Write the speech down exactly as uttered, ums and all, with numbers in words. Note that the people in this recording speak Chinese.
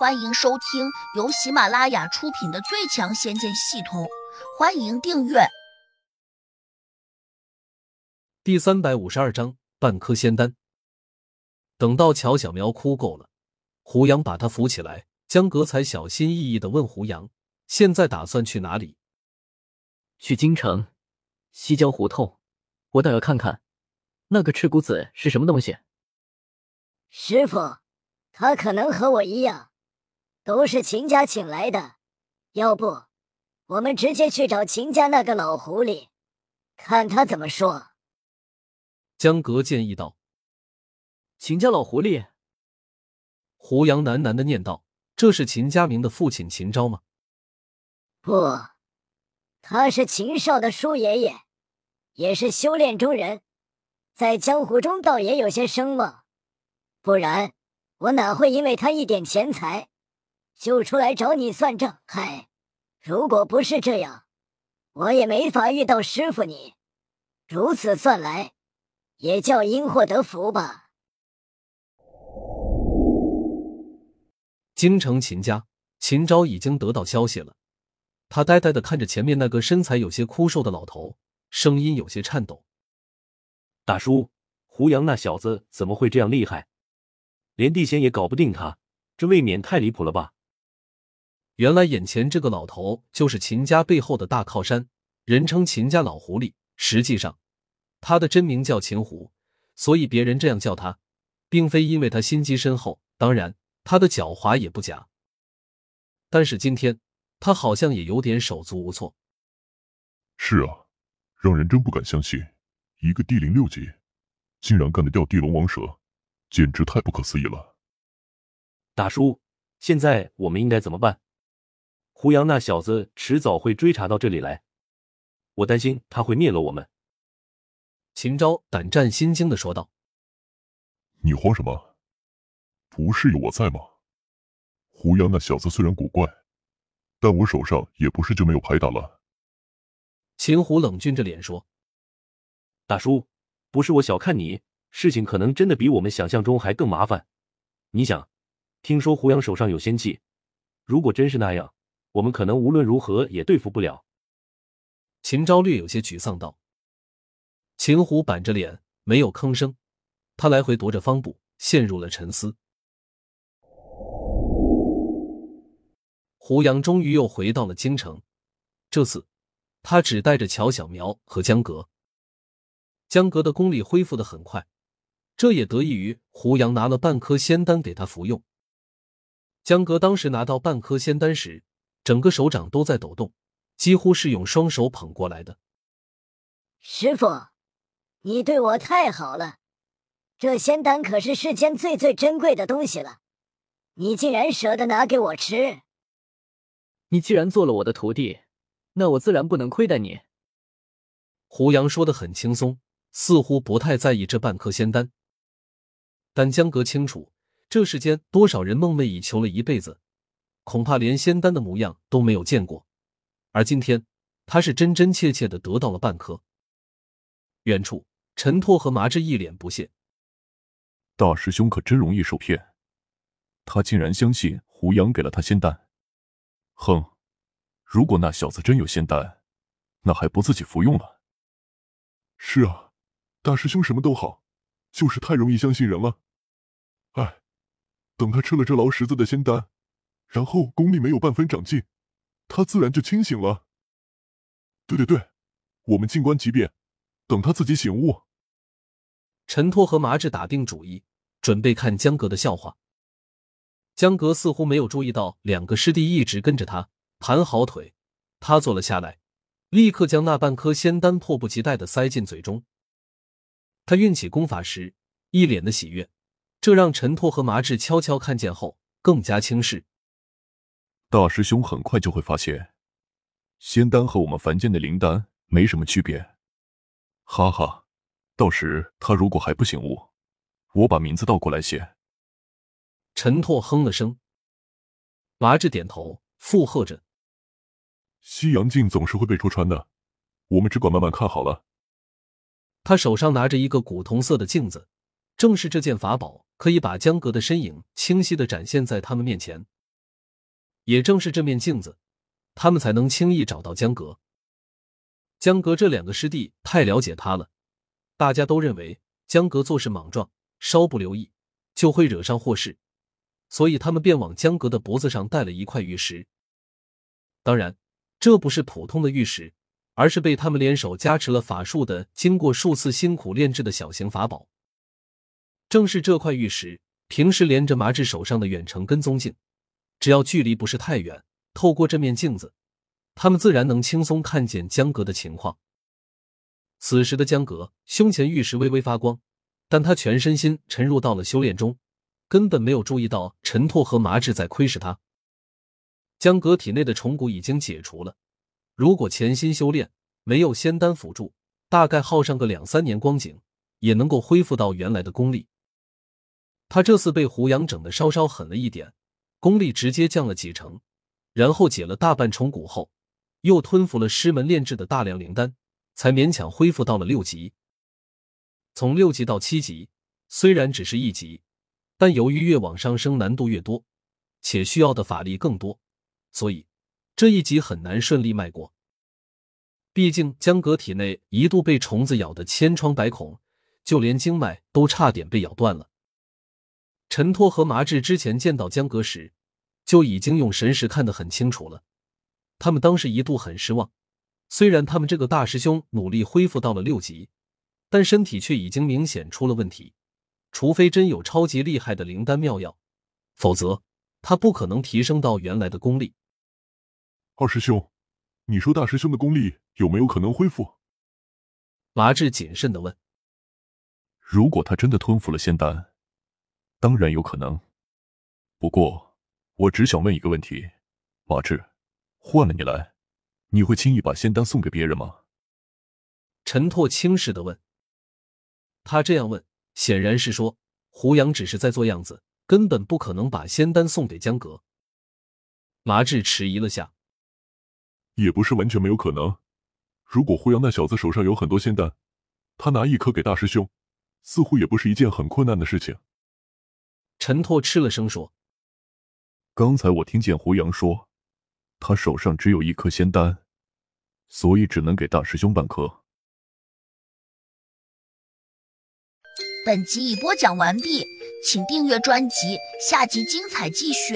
欢迎收听由喜马拉雅出品的《最强仙剑系统》，欢迎订阅。第三百五十二章半颗仙丹。等到乔小苗哭够了，胡杨把他扶起来，江格才小心翼翼地问胡杨，现在打算去哪里？去京城西郊胡同，我倒要看看那个赤骨子是什么东西。师父，他可能和我一样都是秦家请来的，要不我们直接去找秦家那个老狐狸，看他怎么说。江格建议道。秦家老狐狸？胡杨喃喃地念道，这是秦家明的父亲秦昭吗？不，他是秦少的叔爷爷，也是修炼中人，在江湖中倒也有些声望，不然我哪会因为他一点钱财就出来找你算账？嗨，如果不是这样，我也没法遇到师父你。如此算来，也叫因祸得福吧。京城秦家，秦昭已经得到消息了。他呆呆地看着前面那个身材有些枯瘦的老头，声音有些颤抖。大叔，胡杨那小子怎么会这样厉害？连地仙也搞不定他，这未免太离谱了吧。原来眼前这个老头就是秦家背后的大靠山，人称秦家老狐狸，实际上他的真名叫秦胡，所以别人这样叫他，并非因为他心机深厚，当然他的狡猾也不假。但是今天他好像也有点手足无措。是啊，让人真不敢相信，一个第零六级竟然干得掉地龙王蛇，简直太不可思议了。大叔，现在我们应该怎么办？胡杨那小子迟早会追查到这里来，我担心他会灭了我们。秦昭胆战心惊地说道。你慌什么？不是有我在吗？胡杨那小子虽然古怪，但我手上也不是就没有牌打了。秦胡冷峻着脸说。大叔，不是我小看你，事情可能真的比我们想象中还更麻烦。你想，听说胡杨手上有仙气，如果真是那样，我们可能无论如何也对付不了。秦昭略有些沮丧道。秦胡板着脸没有吭声，他来回踱着方步，陷入了沉思。胡杨终于又回到了京城，这次他只带着乔小苗和江格。江格的功力恢复得很快，这也得益于胡杨拿了半颗仙丹给他服用。江格当时拿到半颗仙丹时，整个手掌都在抖动，几乎是用双手捧过来的。师父，你对我太好了，这仙丹可是世间最最珍贵的东西了，你竟然舍得拿给我吃。你既然做了我的徒弟，那我自然不能亏待你。胡杨说得很轻松，似乎不太在意这半颗仙丹。但江格清楚，这世间多少人梦寐以求了一辈子，恐怕连仙丹的模样都没有见过。而今天，他是真真切切地得到了半颗。远处，陈拓和麻枝一脸不屑：“大师兄可真容易受骗，他竟然相信胡杨给了他仙丹。哼，如果那小子真有仙丹，那还不自己服用了？”“是啊，大师兄什么都好，就是太容易相信人了。哎。”等他吃了这老石子的仙丹，然后功力没有半分长进，他自然就清醒了。对对对，我们静观其变，等他自己醒悟。陈拓和麻志打定主意，准备看江格的笑话。江格似乎没有注意到两个师弟一直跟着他，盘好腿，他坐了下来，立刻将那半颗仙丹迫不及待地塞进嘴中。他运起功法时，一脸的喜悦。这让陈拓和麻志悄悄看见后更加轻视。大师兄很快就会发现，仙丹和我们凡间的灵丹没什么区别。哈哈，到时他如果还不醒悟，我把名字倒过来写。陈拓哼了声，麻志点头附和着。西洋镜总是会被戳穿的，我们只管慢慢看好了。他手上拿着一个古铜色的镜子，正是这件法宝可以把江格的身影清晰地展现在他们面前，也正是这面镜子，他们才能轻易找到江格。江格这两个师弟太了解他了，大家都认为江格做事莽撞，稍不留意就会惹上祸事，所以他们便往江格的脖子上戴了一块玉石。当然，这不是普通的玉石，而是被他们联手加持了法术的、经过数次辛苦炼制的小型法宝。正是这块玉石，平时连着麻志手上的远程跟踪镜，只要距离不是太远，透过这面镜子，他们自然能轻松看见江格的情况。此时的江格，胸前玉石微微发光，但他全身心沉入到了修炼中，根本没有注意到陈拓和麻志在窥视他。江格体内的虫蛊已经解除了，如果潜心修炼，没有仙丹辅助，大概耗上个两三年光景，也能够恢复到原来的功力。他这次被胡杨整得稍稍狠了一点，功力直接降了几成，然后解了大半虫蛊后，又吞服了师门炼制的大量灵丹，才勉强恢复到了六级。从六级到七级，虽然只是一级，但由于越往上升难度越多，且需要的法力更多，所以这一集很难顺利迈过。毕竟江格体内一度被虫子咬得千疮百孔，就连经脉都差点被咬断了。陈拓和麻志之前见到江格时，就已经用神识看得很清楚了，他们当时一度很失望，虽然他们这个大师兄努力恢复到了六级，但身体却已经明显出了问题，除非真有超级厉害的灵丹妙药，否则他不可能提升到原来的功力。二师兄，你说大师兄的功力有没有可能恢复？麻志谨慎地问。如果他真的吞服了仙丹，当然有可能。不过，我只想问一个问题，麻志，换了你来，你会轻易把仙丹送给别人吗？陈拓轻视地问。他这样问，显然是说，胡杨只是在做样子，根本不可能把仙丹送给江格。麻志迟疑了下，也不是完全没有可能。如果胡杨那小子手上有很多仙丹，他拿一颗给大师兄，似乎也不是一件很困难的事情。陈拓吃了声说：“刚才我听见胡杨说，他手上只有一颗仙丹，所以只能给大师兄半颗。”本集已播讲完毕。请订阅专辑，下集精彩继续。